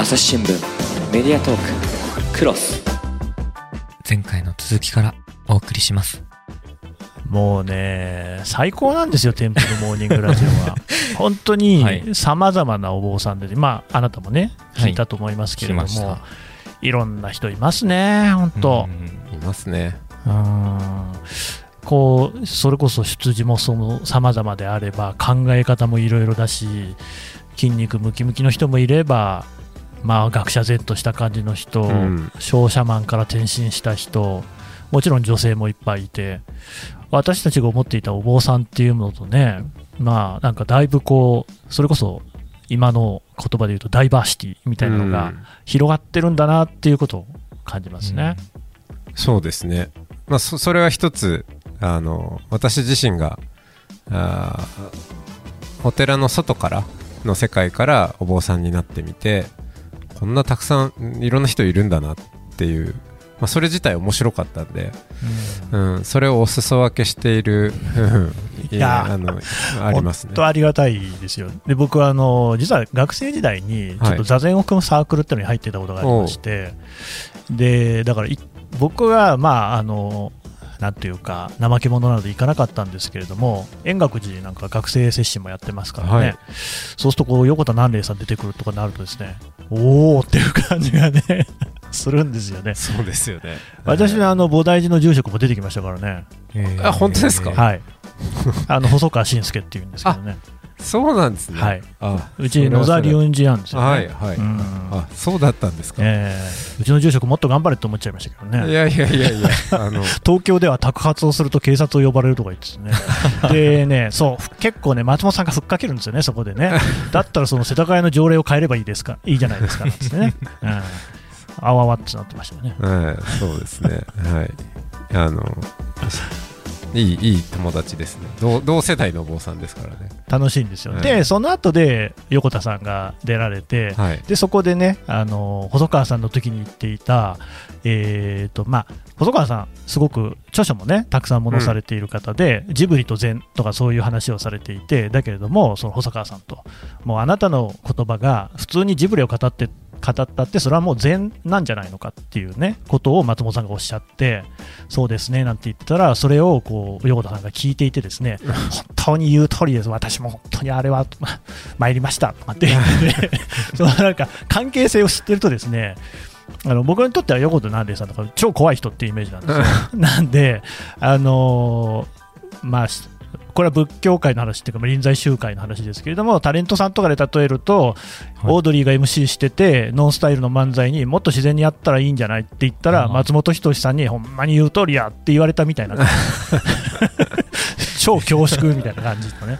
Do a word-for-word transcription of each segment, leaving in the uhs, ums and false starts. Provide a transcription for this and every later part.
朝日新聞メディアトーククロス、前回の続きからお送りします。もうね、最高なんですよ、テンプルモーニングラジオは。本当にさまざまなお坊さんで、まあ、あなたもね聞いたと思いますけれども、はい、いろんな人いますね。本当いますね。うん、こうそれこそ出自もさまざまであれば、考え方もいろいろだし、筋肉ムキムキの人もいれば、まあ、学者然とした感じの人、うん、商社マンから転身した人、もちろん女性もいっぱいいて、私たちが思っていたお坊さんっていうものとね、まあ、なんかだいぶこう、それこそ今の言葉で言うとダイバーシティみたいなのが広がってるんだなっていうことを感じますね、うん、そうですね、まあ、そ, それは一つあの私自身があお寺の外からの世界からお坊さんになってみて、こんなたくさんいろんな人いるんだなっていう、まあ、それ自体面白かったんで、うんうん、それをお裾分けしているいやあのありますね。本当ありがたいですよ。で、僕はあの実は学生時代にちょっと座禅を組むサークルっていうのに入ってたことがありまして、はい、でだから僕はまああのなんていうか怠け者なので行かなかったんですけれども、円覚寺なんか学生セッションもやってますからね、はい、そうするとこう横田南嶺さん出てくるとかになるとですね、おーっていう感じがねするんですよね。そうですよね、私のあの菩提寺の住職も出てきましたからね、えー、あ、本当ですか、はい、あの細川信介っていうんですけどね。そうなんですね、はい、あうち野沢龍雲寺なんですよね。はいはい、うん、あそうだったんですか、えー、うちの住職もっと頑張れと思っちゃいましたけどね。いやいやいやいやあの東京では宅発をすると警察を呼ばれるとか言ってですねでね、そう結構ね松本さんがふっかけるんですよね、そこでね。だったらその世田谷の条例を変えればいいですか、いいじゃないですかなんですね、うん、あわわってなってましたよね、はい、そうですねはいあのいい、いい友達ですね。同、同世代のお坊さんですからね。楽しいんですよ、はい、でその後で横田さんが出られて、はい、でそこでねあの細川さんの時に言っていた、えーとまあ、細川さんすごく著書もねたくさんものされている方で、うん、ジブリと禅とかそういう話をされていて、だけれどもその細川さんと、もうあなたの言葉が普通にジブリを語って語ったってそれはもう禅なんじゃないのかっていうねことを松本さんがおっしゃって、そうですねなんて言ってたら、それをこう横田さんが聞いていてですね、本当に言う通りです、私も本当にあれは参りましたとかってそのなんか関係性を知ってるとですね、あの僕にとっては横田南嶺さんとか超怖い人っていうイメージなんですよなんであのー、まあこれは仏教界の話っていうか臨済宗界の話ですけれども、タレントさんとかで例えると、はい、オードリーが エムシー しててノンスタイルの漫才にもっと自然にやったらいいんじゃないって言ったら、松本人志さんにほんまに言う通りやって言われたみたいな超恐縮みたいな感じのね、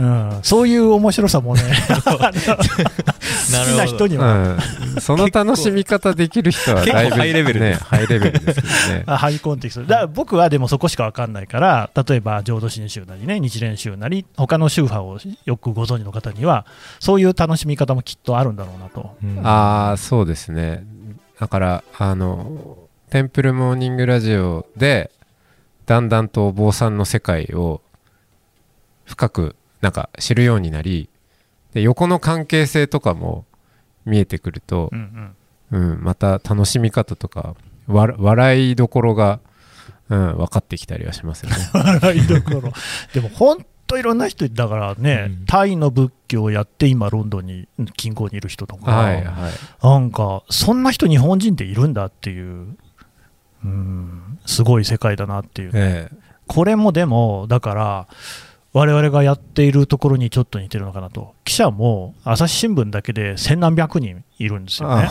うん、そういう面白さもね好きな人には、うん、その楽しみ方できる人はだいぶ、ね、ハイレベルですね。ハイコンテキストだから、僕はでもそこしか分かんないから、例えば浄土真宗なりね日蓮宗なり他の宗派をよくご存知の方にはそういう楽しみ方もきっとあるんだろうなと、うん、ああそうですね。だからあのテンプルモーニングラジオでだんだんとお坊さんの世界を深くなんか知るようになり、で横の関係性とかも見えてくると、うんうんうん、また楽しみ方とかわ笑いどころが、うん、分かってきたりはしますよね笑いどころでも本当いろんな人だからね、うん、タイの仏教をやって今ロンドンに近郊にいる人とか、はいはい、なんかそんな人日本人でいるんだっていう、うん、すごい世界だなっていう、ねええ、これもでもだから我々がやっているところにちょっと似てるのかなと。記者も朝日新聞だけで千何百人いるんですよね。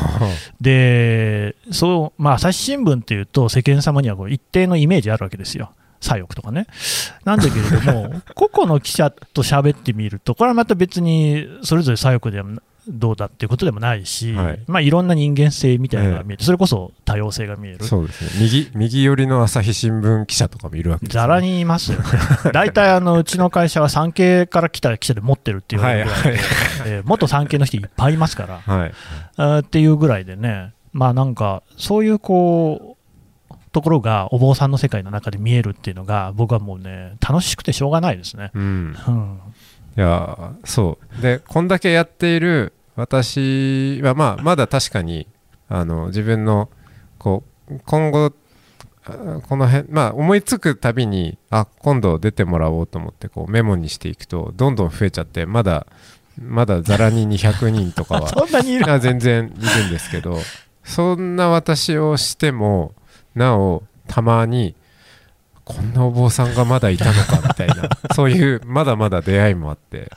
で、そう、まあ、朝日新聞っていうと世間様にはこう一定のイメージあるわけですよ、左翼とかね。なんだけれども個々の記者と喋ってみると、これはまた別にそれぞれ左翼でもどうだっていうことでもないし、はい、まあ、いろんな人間性みたいなのが見えて、ええ、それこそ多様性が見える。そうですね、右、右寄りの朝日新聞記者とかもいるわけです、ね、ざらにいますよね大体あのうちの会社は産経から来た記者で持ってるっていうぐらいで、はいはいえー、元産経の人いっぱいいますから、はい、あっていうぐらいでね、まあ、なんかそういうこうところがお坊さんの世界の中で見えるっていうのが僕はもうね楽しくてしょうがないですね、うんうん、いやそうでこんだけやっている私は、まあ、まだ確かにあの自分のこう今後この辺、まあ、思いつくたびにあ今度出てもらおうと思ってこうメモにしていくとどんどん増えちゃって、まだまだざらににひゃくにんとかはそんなにいる全然いるんですけど、そんな私をしてもなおたまにこんなお坊さんがまだいたのかみたいなそういうまだまだ出会いもあって、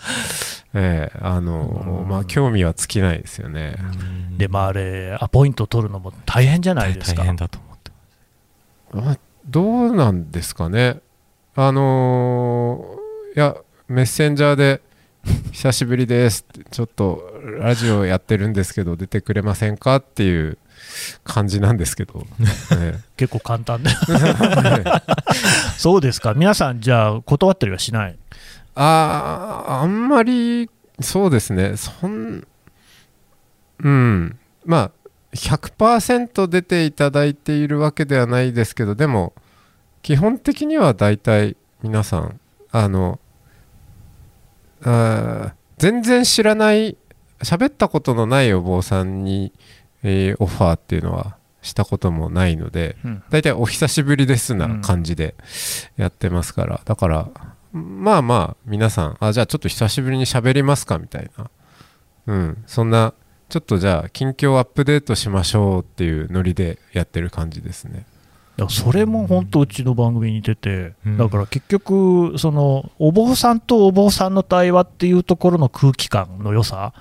えーあのまあ、興味は尽きないですよね。で、まあ、あれアポイント取るのも大変じゃないですか。大変だと思ってます。あ、どうなんですかね。あのー、いやメッセンジャーで久しぶりですちょっとラジオやってるんですけど出てくれませんかっていう感じなんですけど、ね、結構簡単でそうですか。皆さんじゃあ断ったりはしない？ああ、あんまりそうですね。そんうんまあ ひゃくパーセント 出ていただいているわけではないですけど、でも基本的には大体皆さんあのあ全然知らない喋ったことのないお坊さんに、えー、オファーっていうのはしたこともないので、うん、だいたいお久しぶりですな感じでやってますから、うん、だからまあまあ皆さんあじゃあちょっと久しぶりに喋りますかみたいな、うん、そんなちょっとじゃあ近況アップデートしましょうっていうノリでやってる感じですね。それも本当うちの番組に出て、だから結局そのお坊さんとお坊さんの対話っていうところの空気感の良さ、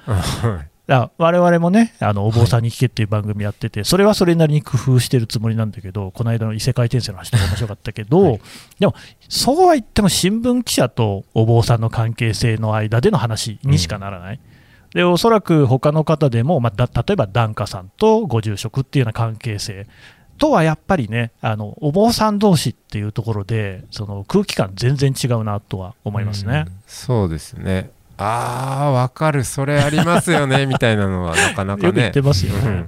我々もねあのお坊さんに聞けっていう番組やってて、それはそれなりに工夫してるつもりなんだけど、この間の異世界転生の話も面白かったけど、でもそうは言っても新聞記者とお坊さんの関係性の間での話にしかならない。でおそらく他の方でも、まあ、だ例えば檀家さんとご住職っていうような関係性とはやっぱりねあのお坊さん同士っていうところでその空気感全然違うなとは思いますね。うん、そうですね。あーわかるそれありますよねみたいなのはなかなかねよく言ってますよね。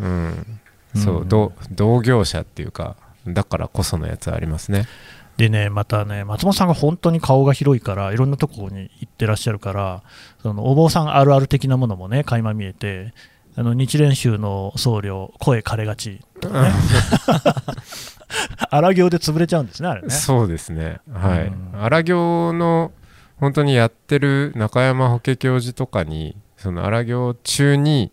うん、うん、そう、うん、ど同業者っていうかだからこそのやつありますね。でねまたね松本さんが本当に顔が広いからいろんなところに行ってらっしゃるからそのお坊さんあるある的なものもね垣間見えてあの日蓮宗の僧侶声枯れがちとかね荒行で潰れちゃうんですねあれね。そうですね、はい。荒行の本当にやってる中山法華教授とかにその荒行中に、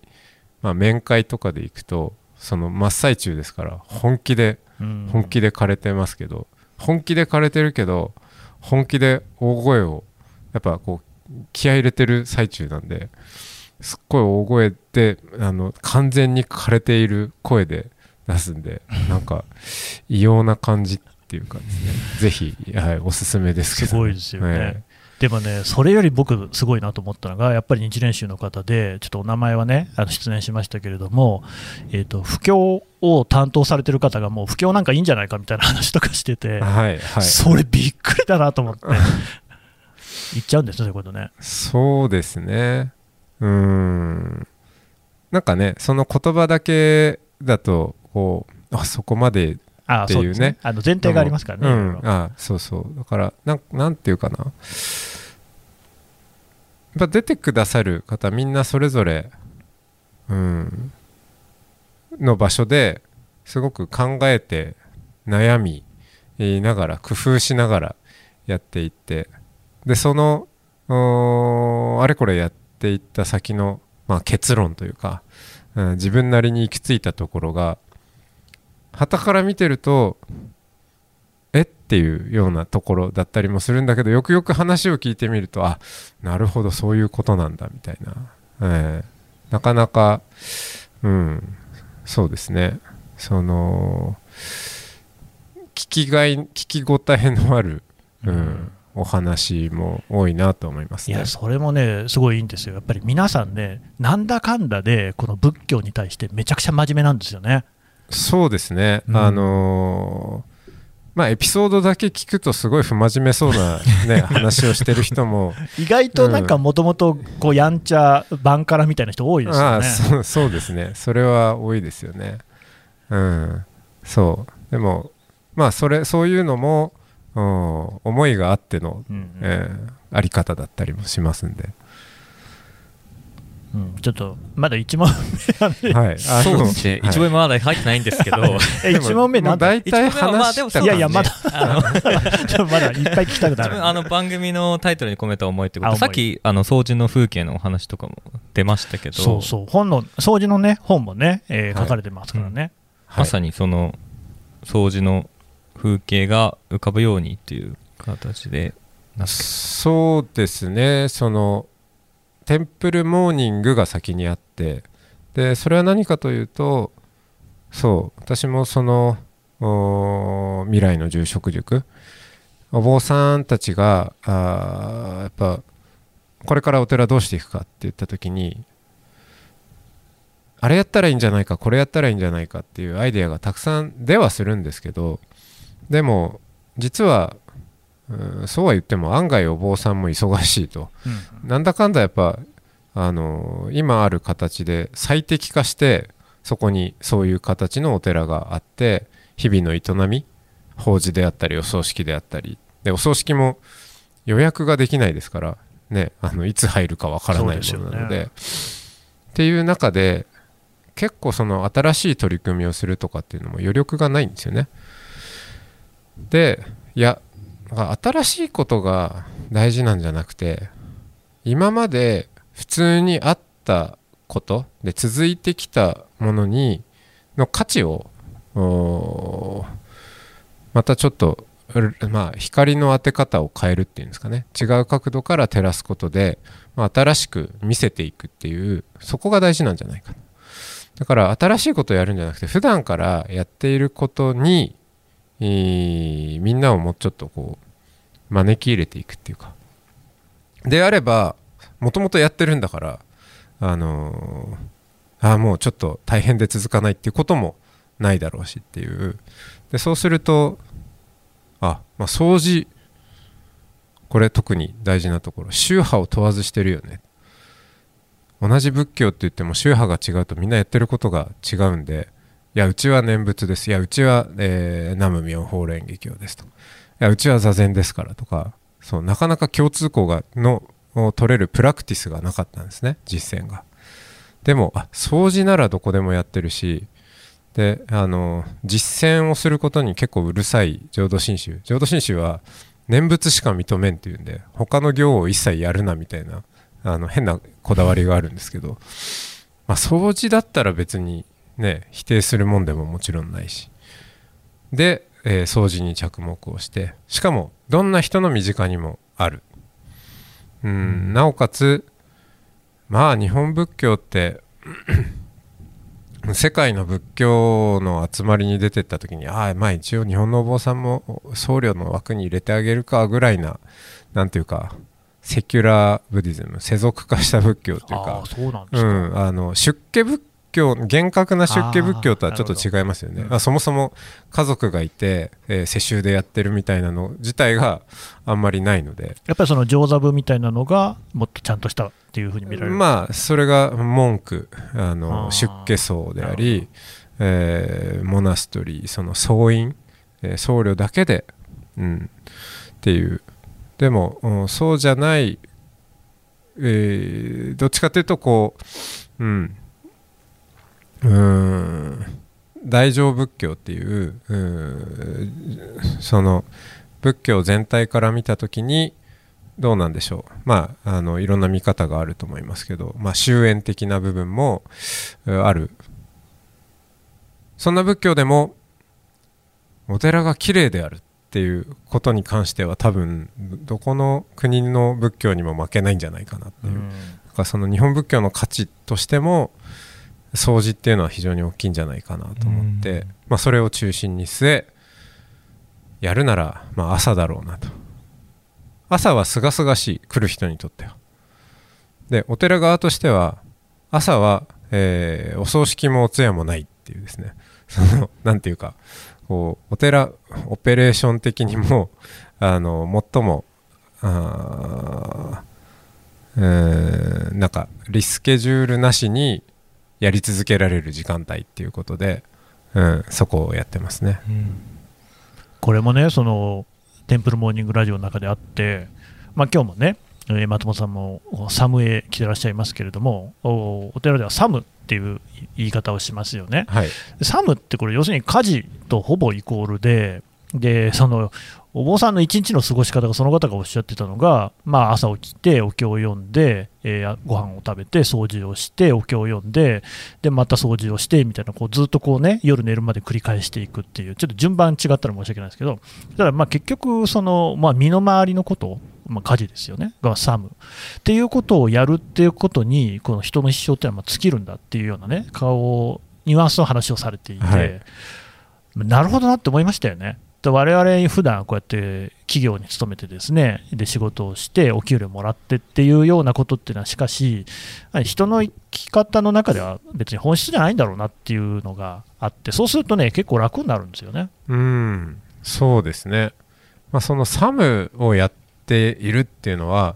まあ、面会とかで行くとその真っ最中ですから本気で本気で枯れてますけど、本気で枯れてるけど本気で大声をやっぱこう気合い入れてる最中なんですっごい大声であの完全に枯れている声で出すんでなんか異様な感じっていうかですねぜひ、はい、おすすめですけど、ね、すごいですよね、はい。でもねそれより僕すごいなと思ったのがやっぱり日蓮宗の方でちょっとお名前はねあの失念しましたけれども、えーと、布教を担当されてる方がもう布教なんかいいんじゃないかみたいな話とかしてて、はいはい、それびっくりだなと思って言っちゃうんですねそういうことね。そうですね。うーんなんかねその言葉だけだとこうあそこまでっていうね、 ねあの前提がありますからね、うん、あそうそうだからな ん, なんていうかなやっぱ出てくださる方みんなそれぞれ、うん、の場所ですごく考えて悩みながら工夫しながらやっていってでそのあれこれやってっていった先の、まあ、結論というか、うん、自分なりに行き着いたところが傍から見てるとえっていうようなところだったりもするんだけどよくよく話を聞いてみるとあなるほどそういうことなんだみたいな、えー、なかなか、うん、そうですねその聞きがい聞き応えのある、うんうんお話も多いなと思います、ね、いやそれもねすごいいいんですよ。やっぱり皆さんねなんだかんだでこの仏教に対してめちゃくちゃ真面目なんですよね。そうですね、うん、あのー、まあエピソードだけ聞くとすごい不真面目そうな、ね、話をしてる人も意外となんかもともとやんちゃバンカラみたいな人多いですよね。あ そ, そうですねそれは多いですよね、うん、そうでもまあそれそういうのも思いがあっての、うんうんえー、あり方だったりもしますんで、うん、ちょっとまだいち問目なんで、そうですね、いち問目まだ入ってないんですけど、いち問目なんだいたい話した、いやいやまだまだいっぱい聞きたくなる。あの番組のタイトルに込めた思いってこと、さっきあの掃除の風景のお話とかも出ましたけど、そうそう、本の掃除のね本もね書かれてますからね。まさにその掃除の風景が浮かぶようにっていう形で、そうですね、そのテンプルモーニングが先にあって、でそれは何かというと、そう私もその未来の住職塾、お坊さんたちがあやっぱこれからお寺どうしていくかって言った時に、あれやったらいいんじゃないか、これやったらいいんじゃないかっていうアイデアがたくさんではするんですけど、でも実はうんそうは言っても案外お坊さんも忙しいと、うん、なんだかんだやっぱあのー、今ある形で最適化して、そこにそういう形のお寺があって、日々の営み、法事であったりお葬式であったりで、お葬式も予約ができないですからね、あのいつ入るかわからないものなの で, で、ね、っていう中で結構その新しい取り組みをするとかっていうのも余力がないんですよね。でいや新しいことが大事なんじゃなくて、今まで普通にあったことで続いてきたものにの価値をまたちょっと、まあ、光の当て方を変えるっていうんですかね、違う角度から照らすことで、まあ、新しく見せていくっていう、そこが大事なんじゃないか。だから新しいことをやるんじゃなくて、普段からやっていることにみんなをもうちょっとこう招き入れていくっていうか、であればもともとやってるんだから、あのー、あーもうちょっと大変で続かないっていうこともないだろうしっていう。でそうするとあ、まあ、掃除、これ特に大事なところ、宗派を問わずしてるよね。同じ仏教って言っても宗派が違うとみんなやってることが違うんで、いやうちは念仏です、いやうちは、えー、南無妙法蓮華経ですとか、いやうちは座禅ですからとか、そうなかなか共通項がのを取れるプラクティスがなかったんですね、実践が。でもあ掃除ならどこでもやってるし、であの実践をすることに結構うるさい浄土真宗、浄土真宗は念仏しか認めんっていうんで、他の行を一切やるなみたいな、あの変なこだわりがあるんですけど、まあ、掃除だったら別にね、否定するもんでももちろんないし、で、えー、掃除に着目をして、しかもどんな人の身近にもある、うん、うん、なおかつまあ日本仏教って世界の仏教の集まりに出てった時に、ああまあ一応日本のお坊さんも僧侶の枠に入れてあげるかぐらいな、なんていうかセキュラーブディズム、世俗化した仏教というか、あ、そうなんですか、うん、あの出家仏教、厳格な出家仏教とはちょっと違いますよね。まあ、そもそも家族がいて、えー、世襲でやってるみたいなの自体があんまりないので、やっぱりその上座部みたいなのがもっとちゃんとしたっていうふうに見られる。まあそれが文句、あのあ出家僧であり、えー、モナストリー、その僧院、えー、僧侶だけで、うん、っていう。でも、うん、そうじゃない、えー、どっちかというとこう、うんうーん大乗仏教ってい う, うーんその仏教全体から見た時にどうなんでしょう。まああのいろんな見方があると思いますけど、まあ終焉的な部分もある。そんな仏教でもお寺が綺麗であるっていうことに関しては、多分どこの国の仏教にも負けないんじゃないかなっていう。うん、だからその日本仏教の価値としても掃除っていうのは非常に大きいんじゃないかなと思って、うんまあ、それを中心に据え、やるならまあ朝だろうなと。朝はすがすがしい、来る人にとっては。でお寺側としては朝は、えー、お葬式もお通夜もないっていうですね、そのなんていうかこうお寺オペレーション的にもあの最もあ、えー、なんかリスケジュールなしにやり続けられる時間帯っていうことで、うん、そこをやってますね、うん、これもねそのテンプルモーニングラジオの中であって、まあ、今日もね松本さんもサムへ来てらっしゃいますけれども、お寺ではサムっていう言い方をしますよね、はい、サムってこれ要するに家事とほぼイコール で, でそのお坊さんの一日の過ごし方がその方がおっしゃってたのが、まあ、朝起きてお経を読んで、えー、ご飯を食べて掃除をしてお経を読ん で, でまた掃除をしてみたいなこうずっとこう、ね、夜寝るまで繰り返していくっていうちょっと順番違ったら申し訳ないですけどだからまあ結局その、まあ、身の回りのことまあ、家事ですよねがサムっていうことをやるっていうことにこの人の一生っていうのは尽きるんだっていうようなね顔ニュアンスの話をされていて、はい、なるほどなって思いましたよね。我々普段こうやって企業に勤めてですねで仕事をしてお給料もらってっていうようなことっていうのはしかし人の生き方の中では別に本質じゃないんだろうなっていうのがあってそうするとね結構楽になるんですよね。うんそうですね、まあ、そのサムをやってているっていうのは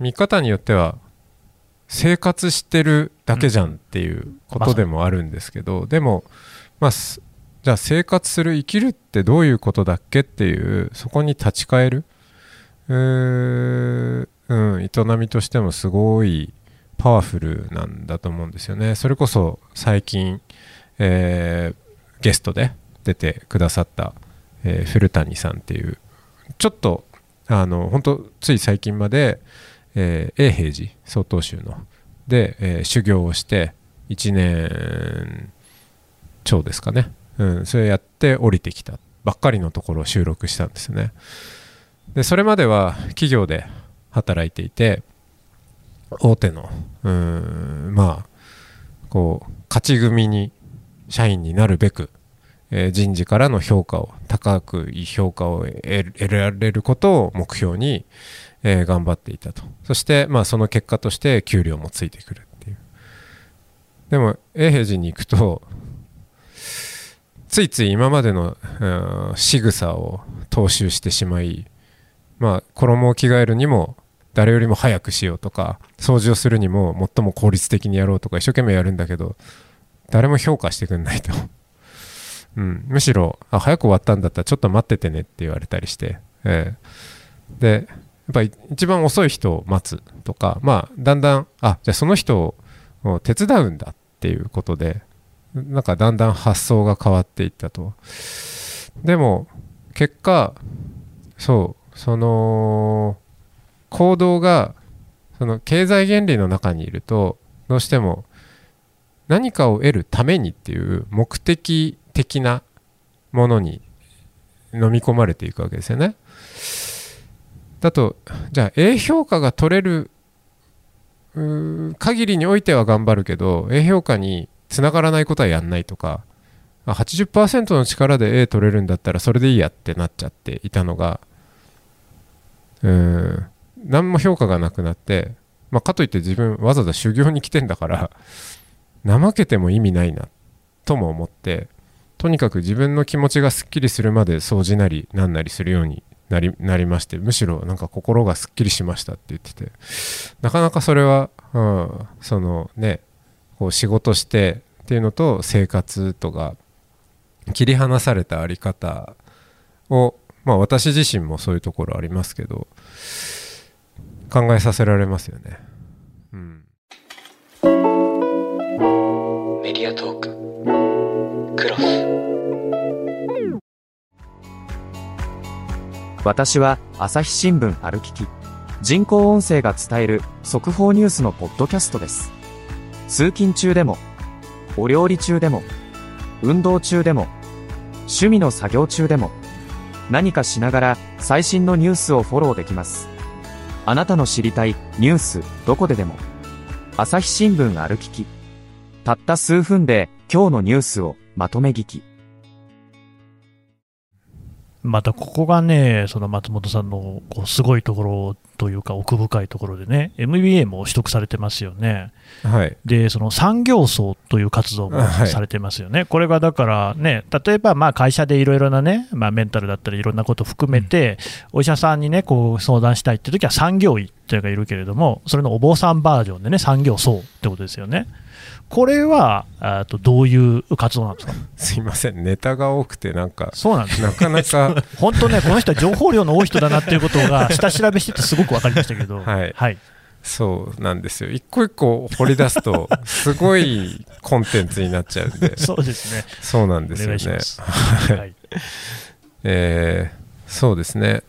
見方によっては生活してるだけじゃんっていうことでもあるんですけど、うん、でも、まあ、じゃあ生活する生きるってどういうことだっけっていうそこに立ち返るうー、うん、営みとしてもすごいパワフルなんだと思うんですよね。それこそ最近、えー、ゲストで出てくださった、えー、古谷さんっていうちょっとあの本当つい最近まで、えー、永平寺曹洞宗ので、えー、修行をしていちねんちょうですかね、うん、それやって降りてきたばっかりのところを収録したんですね。でそれまでは企業で働いていて大手のうーんまあこう勝ち組に社員になるべくえー、人事からの評価を高くいい評価を得られることを目標にえ頑張っていたと。そしてまあその結果として給料もついてくるっていう。でも永平寺に行くとついつい今までの仕草を踏襲してしまいまあ衣を着替えるにも誰よりも早くしようとか掃除をするにも最も効率的にやろうとか一生懸命やるんだけど誰も評価してくんないとうん、むしろあ早く終わったんだったらちょっと待っててねって言われたりして、えー、でやっぱり一番遅い人を待つとか、まあ、だんだんあじゃあその人を手伝うんだっていうことでなんかだんだん発想が変わっていったと。でも結果そうその行動がその経済原理の中にいるとどうしても何かを得るためにっていう目的的なものに飲み込まれていくわけですよね。だとじゃあ A 評価が取れる限りにおいては頑張るけど A 評価につながらないことはやんないとか はちじゅっパーセント の力で A 取れるんだったらそれでいいやってなっちゃっていたのがうーん何も評価がなくなって、まあ、かといって自分わざわざ修行に来てんだから怠けても意味ないなとも思ってとにかく自分の気持ちがすっきりするまで掃除なりなんなりするようにな り, なりましてむしろなんか心がすっきりしましたって言っててなかなかそれは、うん、そのねこう仕事してっていうのと生活とか切り離されたあり方を、まあ、私自身もそういうところありますけど考えさせられますよね、うん、メディアトーククロス。私は朝日新聞歩きき人工音声が伝える速報ニュースのポッドキャストです。通勤中でもお料理中でも運動中でも趣味の作業中でも何かしながら最新のニュースをフォローできます。あなたの知りたいニュースどこででも朝日新聞歩ききたった数分で今日のニュースをまとめ聞き。またここがねその松本さんのこうすごいところというか奥深いところでね エムビーエー も取得されてますよね、はい、でその産業層という活動もされてますよね、はい、これがだからね例えばまあ会社でいろいろなね、まあ、メンタルだったりいろんなこと含めて、うん、お医者さんにねこう相談したいって時は産業医っていうのがいるけれどもそれのお坊さんバージョンでね産業層ってことですよね。これはあとどういう活動なんですか？すいません、ネタが多くてなんかそうなんです、なかなか本当ね、この人は情報量の多い人だなっていうことが下調べしててすごく分かりましたけど、はい、はい、そうなんですよ。一個一個掘り出すとすごいコンテンツになっちゃうんでそうですね、そうなんですよね、お願いしますはい、はい、えー、そうですね、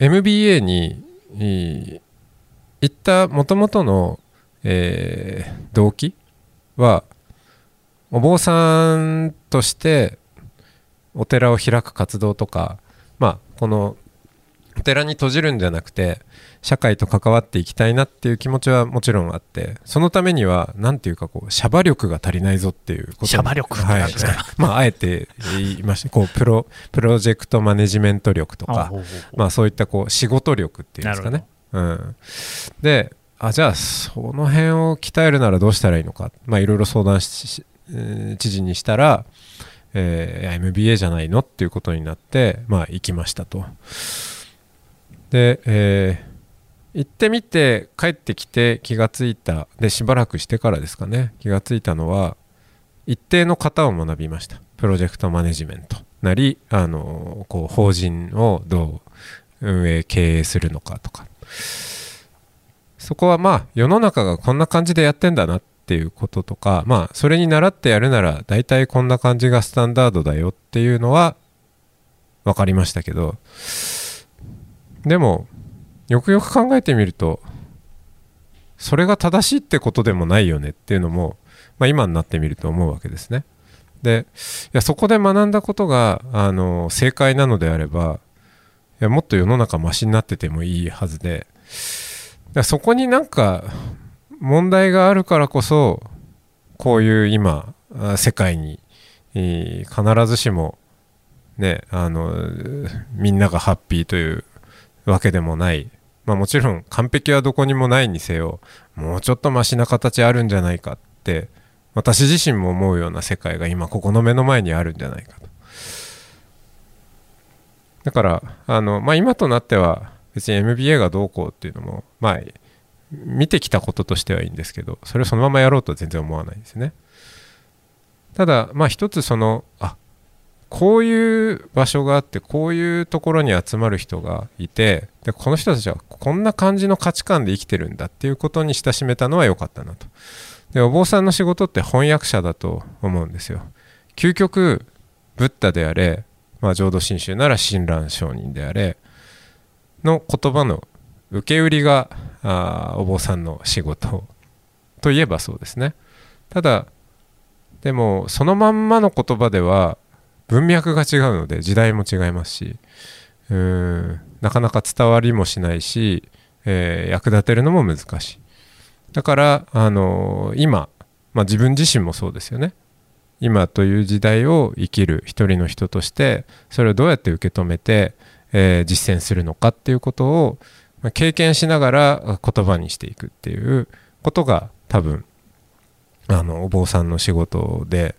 エムビーエー に行った元々の、えー、動機はお坊さんとしてお寺を開く活動とか、まあこのお寺に閉じるんじゃなくて社会と関わっていきたいなっていう気持ちはもちろんあって、そのためにはなんていうかこうシャバ力が足りないぞっていうこと、シャバ力ってなんですか、はい、まああえて言いましたこうプロ、プロジェクトマネジメント力とか、ほうほうほう、まあそういったこう仕事力っていうんですかね、うん、で、あ、じゃあその辺を鍛えるならどうしたらいいのか、まあいろいろ相談し、知事にしたら、えー、エムビーエー じゃないのっていうことになって、まあ行きましたと。で、えー、行ってみて帰ってきて気がついた、でしばらくしてからですかね、気がついたのは一定の型を学びました。プロジェクトマネジメントなり、あのこう法人をどう運営経営するのかとか、そこはまあ世の中がこんな感じでやってんだなっていうこととか、まあそれに倣ってやるなら大体こんな感じがスタンダードだよっていうのは分かりましたけど、でもよくよく考えてみるとそれが正しいってことでもないよねっていうのも、まあ、今になってみると思うわけですね。で、いやそこで学んだことがあの正解なのであれば、いやもっと世の中マシになっててもいいはずで、そこになんか問題があるからこそこういう今世界に必ずしもね、あのみんながハッピーというわけでもない、まあ、もちろん完璧はどこにもないにせよ、もうちょっとマシな形あるんじゃないかって私自身も思うような世界が今ここの目の前にあるんじゃないかと。だからあの、まあ、今となっては別に エムビーエー がどうこうっていうのも、まあ、見てきたこととしてはいいんですけど、それをそのままやろうとは全然思わないですね。ただ、まあ、一つその、あ、こういう場所があって、こういうところに集まる人がいて、でこの人たちはこんな感じの価値観で生きてるんだっていうことに親しめたのは良かったなと。でお坊さんの仕事って翻訳者だと思うんですよ。究極ブッダであれ、まあ、浄土真宗なら親鸞聖人であれの言葉の受け売りがあお坊さんの仕事といえばそうですね。ただでもそのまんまの言葉では文脈が違うので時代も違いますし、うーん、なかなか伝わりもしないし、えー、役立てるのも難しい。だから、あのー、今、まあ、自分自身もそうですよね。今という時代を生きる一人の人としてそれをどうやって受け止めて、えー、実践するのかっていうことを、まあ、経験しながら言葉にしていくっていうことが多分あのお坊さんの仕事で、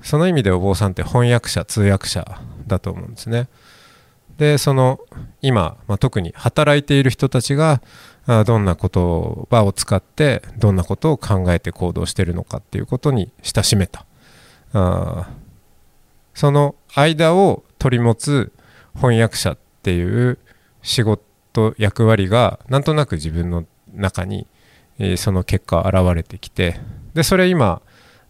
その意味でお坊さんって翻訳者、通訳者だと思うんですね。で、その今、まあ、特に働いている人たちがどんな言葉を使ってどんなことを考えて行動しているのかっていうことに親しめた。あ、その間を取り持つ翻訳者っていう仕事、役割がなんとなく自分の中に、えー、その結果現れてきて、でそれ今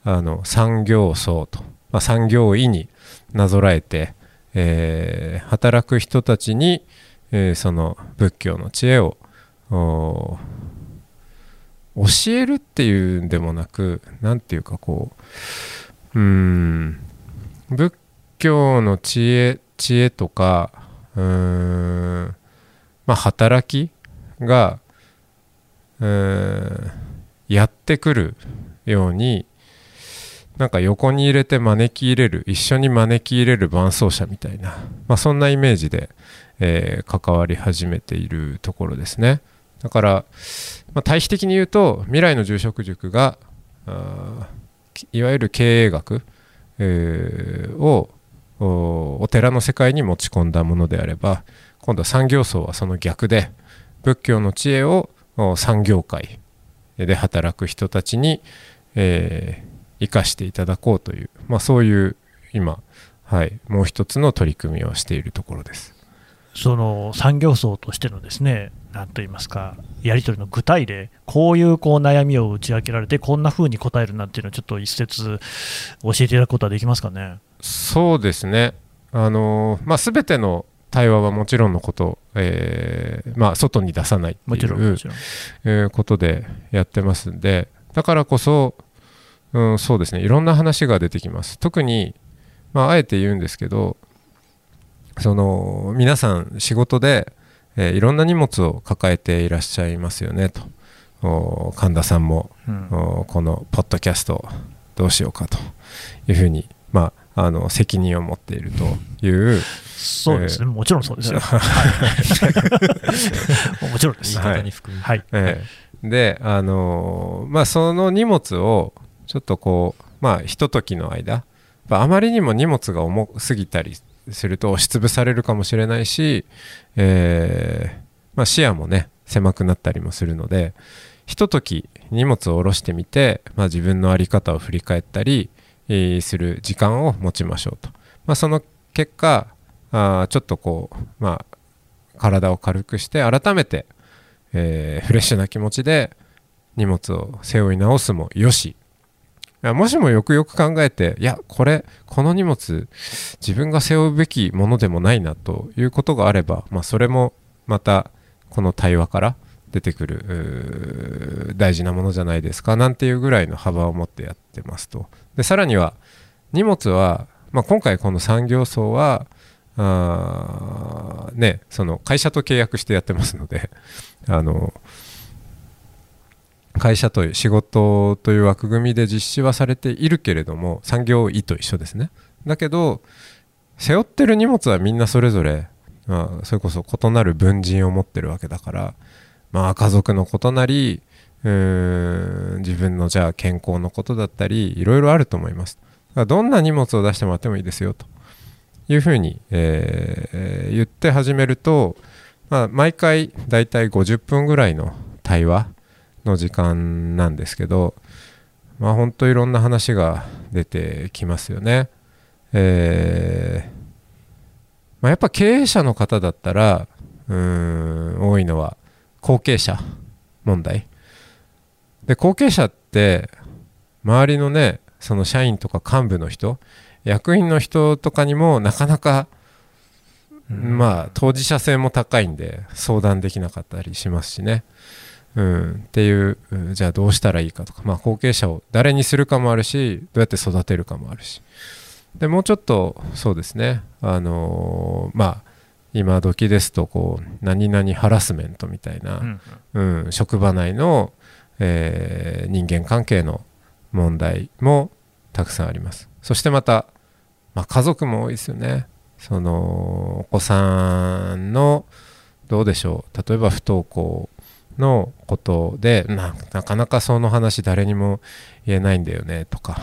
あの産業層と、まあ、産業医になぞらえて、えー、働く人たちに、えー、その仏教の知恵を教えるっていうんでもなく、なんていうかこう、うーん、仏教の知恵、知恵とか、うーん、まあ、働きがうーんやってくるように、なんか横に入れて招き入れる、一緒に招き入れる伴走者みたいな、まあ、そんなイメージで、えー、関わり始めているところですね。だから、まあ、対比的に言うと未来の住職塾があいわゆる経営学、えー、を お, お寺の世界に持ち込んだものであれば、今度は産業層はその逆で仏教の知恵を産業界で働く人たちに、えー、生かしていただこうという、まあ、そういう今、はい、もう一つの取り組みをしているところです。その産業層としてのですね、なんと言いますか、やり取りの具体例、こういうこう悩みを打ち明けられてこんな風に答えるなんていうのは、ちょっと一節教えていただくことはできますかね。そうですね、あの、まあ、全ての対話はもちろんのこと、えーまあ、外に出さないということでやってますんで、だからこそ、うん、そうですね、いろんな話が出てきます。特に、まあ、あえて言うんですけど、その皆さん仕事で、えー、いろんな荷物を抱えていらっしゃいますよねと。神田さんも、うん、このポッドキャストどうしようかというふうに、まあ、あの責任を持っているというそうですね、えー、もちろんそうですよもちろんです、はい、言い方に含み、はいえー、で、あのーまあ、その荷物をちょっとこう、まあ、ひとときの間、あまりにも荷物が重すぎたりすると押しつぶされるかもしれないし、えーまあ、視野もね狭くなったりもするので、ひととき荷物を下ろしてみて、まあ、自分の在り方を振り返ったりする時間を持ちましょうと、まあ、その結果あちょっとこう、まあ、体を軽くして改めて、えー、フレッシュな気持ちで荷物を背負い直すもよし、もしもよくよく考えて、いやこれこの荷物自分が背負うべきものでもないなということがあれば、まあ、それもまたこの対話から出てくる大事なものじゃないですか、なんていうぐらいの幅を持ってやってますと。でさらには荷物は、まあ、今回この産業層はあ、ね、その会社と契約してやってますので、あの会社という仕事という枠組みで実施はされているけれども、産業医と一緒ですね。だけど背負ってる荷物はみんなそれぞれ、まあ、それこそ異なる分人を持ってるわけだから、まあ、家族のことなり、うーん自分のじゃあ健康のことだったりいろいろあると思います。だからどんな荷物を出してもらってもいいですよというふうに、えー、言って始めると、まあ、毎回だいたいごじゅっぷんぐらいの対話の時間なんですけど、まあ、本当いろんな話が出てきますよね。えーまあ、やっぱ経営者の方だったらうーん多いのは後継者問題で、後継者って周りのね、その社員とか幹部の人、役員の人とかにもなかなか、うん、まあ当事者性も高いんで相談できなかったりしますしね。うん、っていう、うん、じゃあどうしたらいいかとか、まあ、後継者を誰にするかもあるし、どうやって育てるかもあるし、でもうちょっとそうですね、あのー、まあ今時ですとこう何々ハラスメントみたいな、うんうん、職場内の、えー、人間関係の問題もたくさんあります。そしてまた、まあ、家族も多いですよね。そのお子さんのどうでしょう、例えば不登校のことで な, なかなかその話誰にも言えないんだよねとか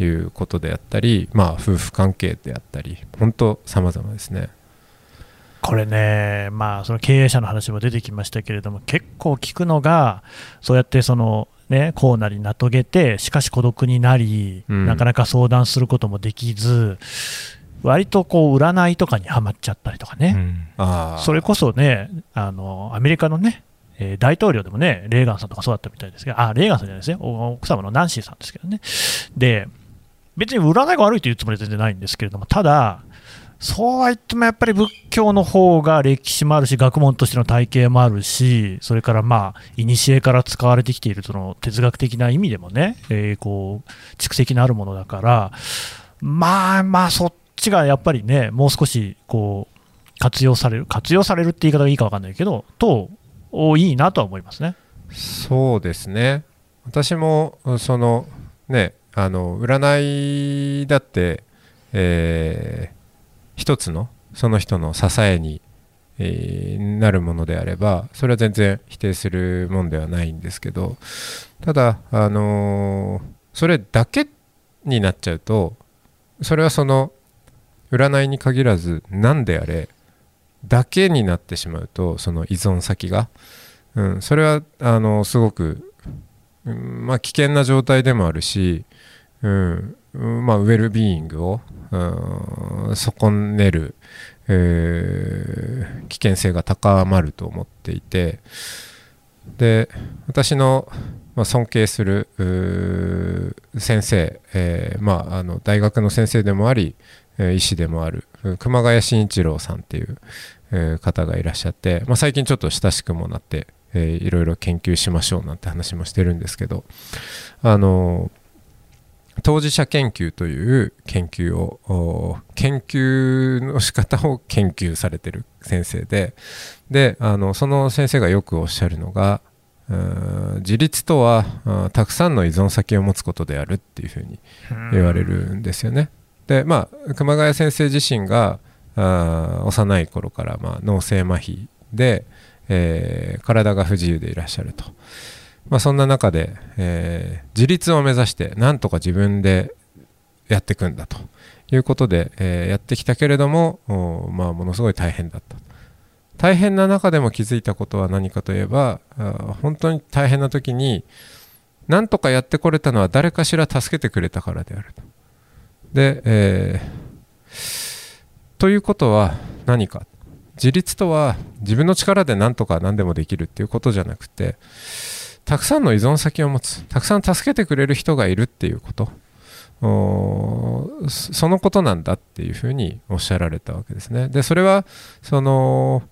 いうことであったり、まあ夫婦関係であったり、本当様々ですね。これね、まあその経営者の話も出てきましたけれども、結構聞くのがそうやってそのね、こうなりなとげて、しかし孤独になり、うん、なかなか相談することもできず、割とこう占いとかにはまっちゃったりとかね、うん、あそれこそね、あのアメリカのね大統領でもね、レーガンさんとかそうだったみたいですけど、あレーガンさんじゃないですね、奥様のナンシーさんですけどね。で別に占いが悪いというつもりは全然ないんですけれども、ただそうは言ってもやっぱり仏教の方が歴史もあるし、学問としての体系もあるし、それからまあ古から使われてきているその哲学的な意味でもね、えー、こう蓄積のあるものだから、まあまあそっちがやっぱりね、もう少しこう活用される活用されるって言い方がいいか分かんないけどといいなとは思いますね。そうですね、私もそのね、あの占いだって、えー、一つのその人の支えに、えー、なるものであれば、それは全然否定するもんではないんですけど、ただ、あのー、それだけになっちゃうと、それはその占いに限らず何であれだけになってしまうと、その依存先が、うん、それはあのすごくうん、まあ危険な状態でもあるし、うん、まあウェルビーイングを、うん、損ねる、えー、危険性が高まると思っていて、で私の、まあ、尊敬する先生、えーまあ、あの大学の先生でもあり、えー、医師でもある熊谷慎一郎さんっていう、えー、方がいらっしゃって、まあ、最近ちょっと親しくもなって、えー、いろいろ研究しましょうなんて話もしてるんですけど、あのー、当事者研究という研究を研究の仕方を研究されてる先生で、であのその先生がよくおっしゃるのが、自立とはたくさんの依存先を持つことであるっていうふうに言われるんですよね。でまあ熊谷先生自身があ幼い頃から、まあ、脳性麻痺で、えー、体が不自由でいらっしゃると、まあ、そんな中で、えー、自立を目指してなんとか自分でやっていくんだということで、えー、やってきたけれども、まあ、ものすごい大変だった。大変な中でも気づいたことは何かといえば、本当に大変な時に何とかやってこれたのは誰かしら助けてくれたからであると。で、えー、ということは何か、自立とは自分の力で何とか何でもできるっていうことじゃなくて、たくさんの依存先を持つ、たくさん助けてくれる人がいるっていうこと、そのことなんだっていうふうにおっしゃられたわけですね。でそれはその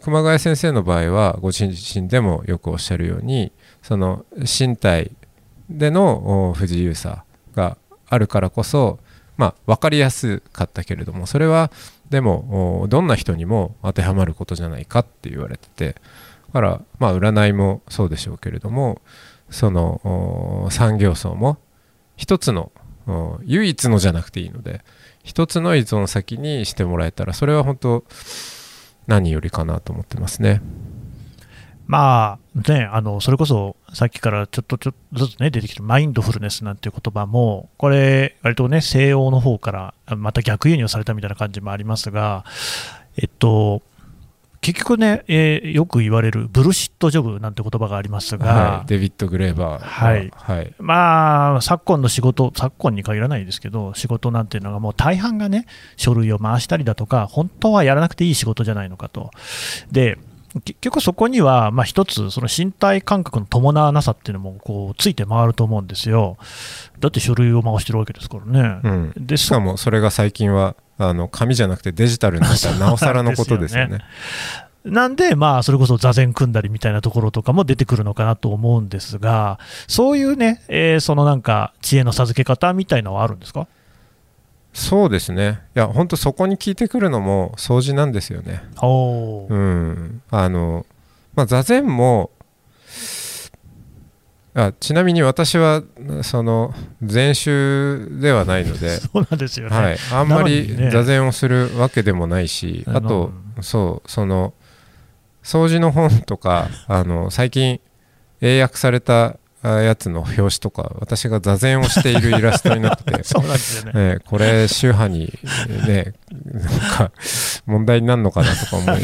熊谷先生の場合はご自身でもよくおっしゃるように、その身体での不自由さがあるからこそ、まあ、分かりやすかったけれども、それはでもどんな人にも当てはまることじゃないかって言われてて、だからまあ占いもそうでしょうけれども、その産業層も一つの唯一のじゃなくていいので、一つの依存先にしてもらえたらそれは本当何よりかなと思ってますね。まあね、あのそれこそさっきからちょっとちょずつ、ね、出てきたマインドフルネスなんていう言葉も、これ割とね西洋の方からまた逆輸入されたみたいな感じもありますが、えっと結局ね、えー、よく言われるブルシットジョブなんて言葉がありますが、はい、デビッド・グレーバー、はいはい、まあ昨今の仕事、昨今に限らないですけど、仕事なんていうのがもう大半がね書類を回したりだとか、本当はやらなくていい仕事じゃないのかと。で結局そこには、まあ、一つその身体感覚の伴わなさっていうのもこうついて回ると思うんですよ。だって書類を回してるわけですからね、うん、でしかもそれが最近はあの紙じゃなくてデジタルになったらなおさらのことですよね。なんで、まあ、それこそ座禅組んだりみたいなところとかも出てくるのかなと思うんですが、そういうね、えー、そのなんか知恵の授け方みたいのはあるんですか？そうですね。いや、本当そこに効いてくるのも掃除なんですよね。おー。うん。あの、まあ、座禅も、あちなみに私はその禅宗ではないので、そうなんですよね、はい、あんまり座禅をするわけでもないし、ね、あとそうその掃除の本とかあの最近英訳されたやつの表紙とか、私が座禅をしているイラストになっててそうなんですよね、ね、これ宗派に、ね、なんか問題になるのかなとか思い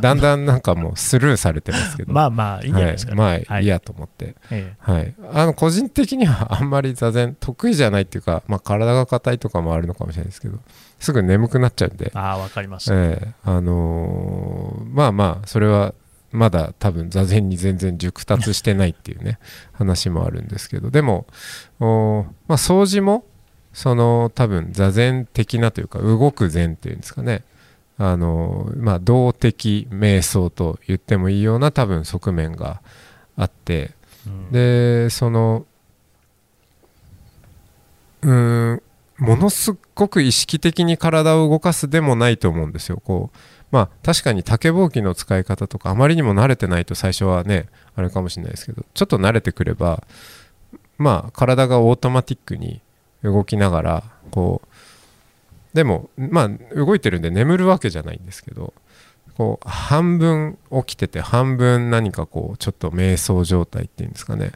だんだんなんかもうスルーされてますけどまあまあいいんじゃないですかね、はい、まあいいやと思って、はいはい、あの個人的にはあんまり座禅得意じゃないっていうか、まあ、体が硬いとかもあるのかもしれないですけど、すぐ眠くなっちゃうんで。あー、わかります、えーあのー、まあまあそれはまだ多分座禅に全然熟達してないっていうね話もあるんですけど、でも、まあ、掃除もその多分座禅的なというか動く禅っていうんですかね、あの、まあ、動的瞑想と言ってもいいような多分側面があって、うん、でそのうーんものすごく意識的に体を動かすでもないと思うんですよ。こうまあ、確かに竹ぼうきの使い方とかあまりにも慣れてないと最初はねあれかもしれないですけど、ちょっと慣れてくればまあ体がオートマティックに動きながら、こうでもまあ動いてるんで眠るわけじゃないんですけど、こう半分起きてて半分何かこうちょっと瞑想状態っていうんですかね、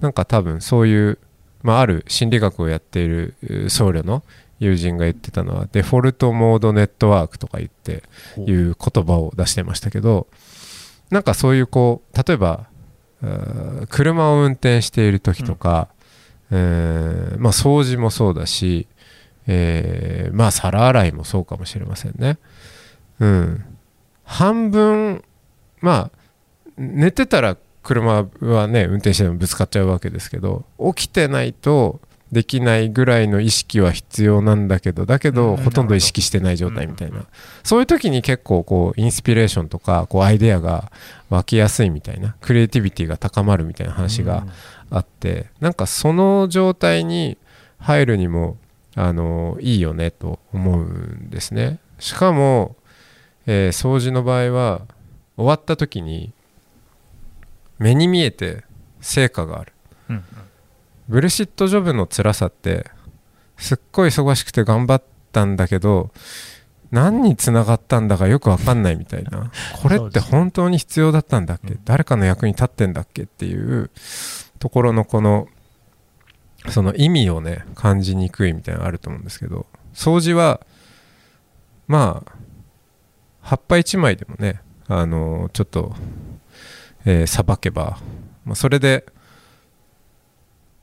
なんか多分そういう、まあ、ある心理学をやっている僧侶の友人が言ってたのはデフォルトモードネットワークとか言っていう言葉を出してましたけど、なんかそういうこう例えば車を運転している時とか、うん、えー、まあ、掃除もそうだし、えー、まあ皿洗いもそうかもしれませんね。うん、半分まあ寝てたら車はね運転してもぶつかっちゃうわけですけど、起きてないとできないぐらいの意識は必要なんだけど、だけどほとんど意識してない状態みたいな、うん、そういう時に結構こうインスピレーションとかこうアイデアが湧きやすいみたいな、クリエイティビティが高まるみたいな話があって、うん、なんかその状態に入るにもあのいいよねと思うんですね。しかも、えー、掃除の場合は終わった時に目に見えて成果がある、うん、ブルシットジョブの辛さってすっごい忙しくて頑張ったんだけど何につながったんだかよく分かんないみたいなこれって本当に必要だったんだっけ、うん、誰かの役に立ってんだっけっていうところのこのその意味をね感じにくいみたいなのあると思うんですけど、掃除はまあ葉っぱいちまいでもねあのちょっとさばけば、まあ、それで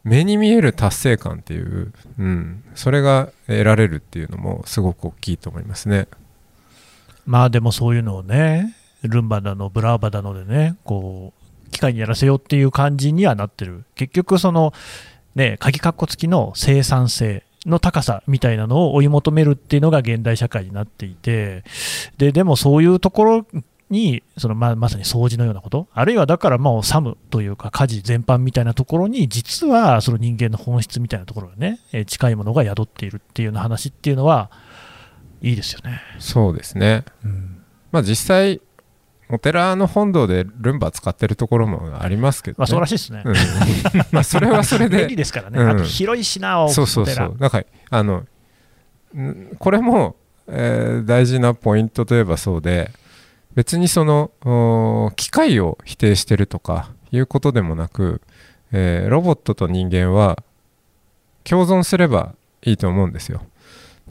目に見える達成感っていう、うん、それが得られるっていうのもすごく大きいと思いますね。まあでもそういうのをねルンバだのブラーバだのでねこう機械にやらせようっていう感じにはなってる。結局そのね、鍵括弧付きの生産性の高さみたいなのを追い求めるっていうのが現代社会になっていて、 で, でもそういうところにその ま, まさに掃除のようなことあるいはだからもうサムというか家事全般みたいなところに実はその人間の本質みたいなところがね近いものが宿っているっていうような話っていうのはいいですよね。そうですね、うん、まあ実際お寺の本堂でルンバ使ってるところもありますけど、ね、まあそうらしいですね、うん、まあそれはそれで便利ですからね、うん、あと広いしなお寺、そうそうそう、なんかあのこれも、えー、大事なポイントといえばそうで、別にその機械を否定してるとかいうことでもなく、えー、ロボットと人間は共存すればいいと思うんですよ。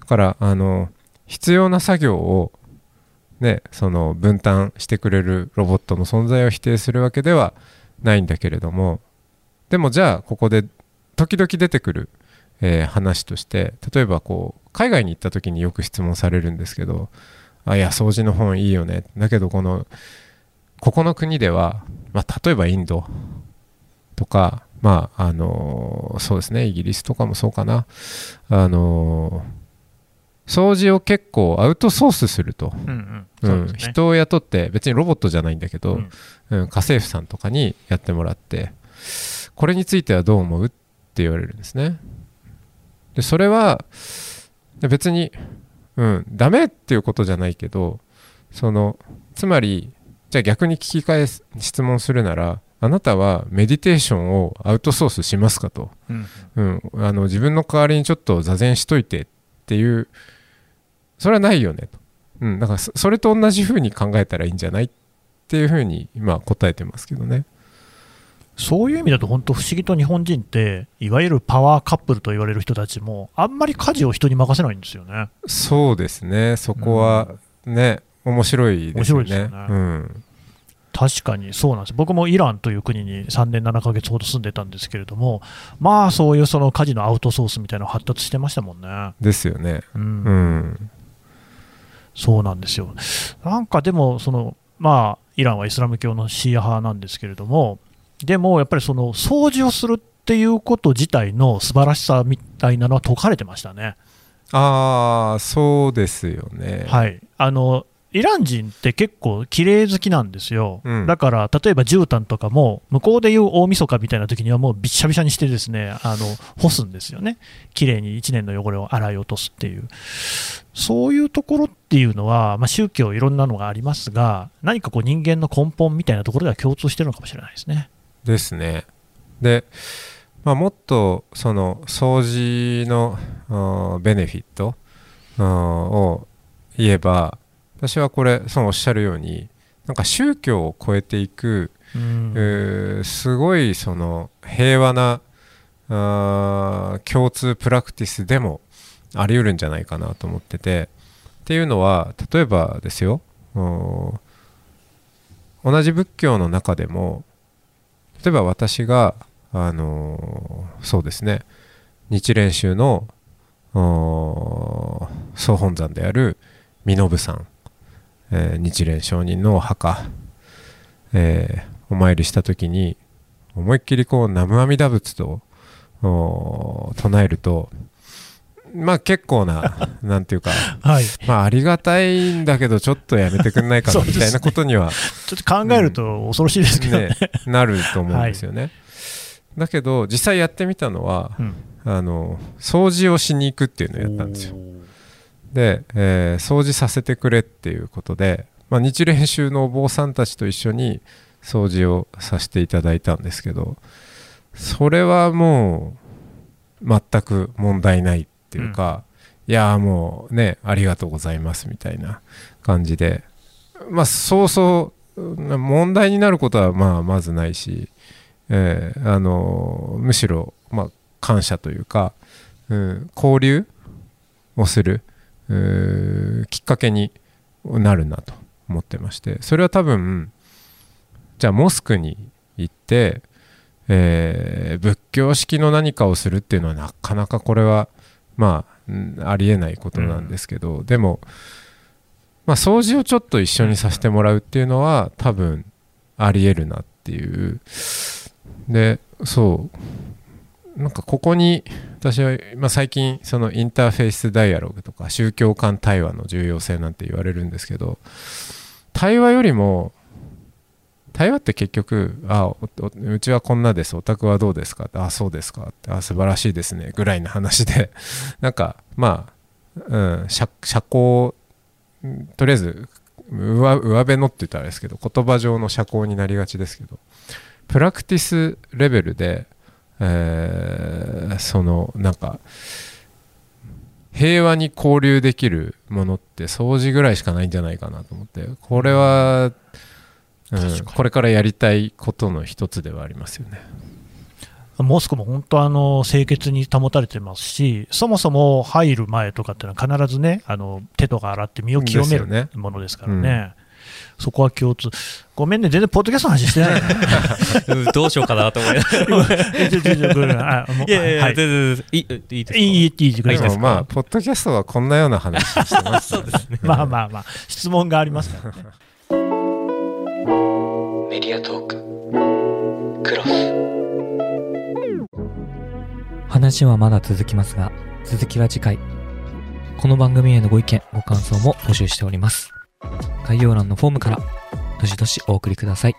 だからあの必要な作業をね、その分担してくれるロボットの存在を否定するわけではないんだけれども、でもじゃあここで時々出てくる、えー、話として、例えばこう海外に行った時によく質問されるんですけど、あいや掃除の本いいよね、だけどこのここの国では、まあ、例えばインドとか、まああのー、そうですねイギリスとかもそうかな、あのー掃除を結構アウトソースすると、うんうんそうですね、うん、人を雇って別にロボットじゃないんだけど、うんうん、家政婦さんとかにやってもらって、これについてはどう思うって言われるんですね。でそれは別に、うん、ダメっていうことじゃないけど、そのつまりじゃあ逆に聞き返す質問するなら、あなたはメディテーションをアウトソースしますかと、うんうんうん、あの自分の代わりにちょっと座禅しといてっていう、それはないよねと、うん、だからそれと同じ風に考えたらいいんじゃないっていう風に今答えてますけどね。そういう意味だと本当不思議と日本人っていわゆるパワーカップルと言われる人たちもあんまり家事を人に任せないんですよね。そうですね、そこはね、うん、面白いですよね、面白いですよね、うん、確かにそうなんです。僕もイランという国にさんねんななかげつほど住んでたんですけれども、まあそういうその家事のアウトソースみたいなの発達してましたもんね。ですよね、うん、うん、そうなんですよ。なんかでもその、まあ、イランはイスラム教のシーア派なんですけれども、でもやっぱりその掃除をするっていうこと自体の素晴らしさみたいなのは説かれてましたね。ああ、そうですよね、はい、あのイラン人って結構綺麗好きなんですよ、うん、だから例えば絨毯とかも向こうでいう大晦日みたいな時にはもうびしゃびしゃにしてですね、あの干すんですよね、綺麗にいちねんの汚れを洗い落とすっていう、そういうところっていうのは、まあ、宗教いろんなのがありますが、何かこう人間の根本みたいなところでは共通してるのかもしれないですね。ですね。で、まあ、もっとその掃除のベネフィットを言えば、私はこれそのおっしゃるようになんか宗教を超えていく、うん、すごいその平和な共通プラクティスでもあり得るんじゃないかなと思ってて、っていうのは例えばですよ、同じ仏教の中でも例えば私があのそうですね日蓮宗の総本山である身延山、えー、日蓮上人のお墓、えー、お参りした時に思いっきりこう南無阿弥陀仏と唱えるとまあ結構ななんていうか、はい、まあありがたいんだけどちょっとやめてくんないかなみたいなことには、ね、ちょっと考えると恐ろしいですけど ね,、うん、ねなると思うんですよね、はい、だけど実際やってみたのは、うん、あの掃除をしに行くっていうのをやったんですよ。で、えー、掃除させてくれっていうことで、まあ、日蓮宗のお坊さんたちと一緒に掃除をさせていただいたんですけど、それはもう全く問題ないっていうか、うん、いやもうねありがとうございますみたいな感じで、まあそうそう問題になることはまあまずないし、えー、あのむしろまあ感謝というか、うん、交流をするきっかけになるなと思ってまして、それは多分じゃあモスクに行って、えー、仏教式の何かをするっていうのはなかなかこれはまあありえないことなんですけど、うん、でも、まあ、掃除をちょっと一緒にさせてもらうっていうのは多分ありえるなっていう。でそうなんかここに私は、まあ、最近そのインターフェースダイアログとか宗教間対話の重要性なんて言われるんですけど、対話よりも対話って結局あうちはこんなですお宅はどうですかってあそうですかってあ素晴らしいですねぐらいの話でなんかまあ、うん、社, 社交とりあえず上、上辺のって言ったらあれですけど言葉上の社交になりがちですけど、プラクティスレベルで、えー、そのなんか平和に交流できるものって掃除ぐらいしかないんじゃないかなと思って、これはうん、これからやりたいことの一つではありますよね。モスクも本当あの清潔に保たれてますし、そもそも入る前とかってのは必ずねあの手とか洗って身を清めるものですからね、うん、そこは共通。ごめんね全然ポッドキャストの話してないどうしようかなと思いながらいやいや、はい、いいですかいいですか、まあ、ポッドキャストはこんなような話してますねそうですねまあまあまあ質問がありますからねメディアトーククロス話はまだ続きますが、続きは次回。この番組へのご意見ご感想も募集しております。概要欄のフォームからどしどしお送りください。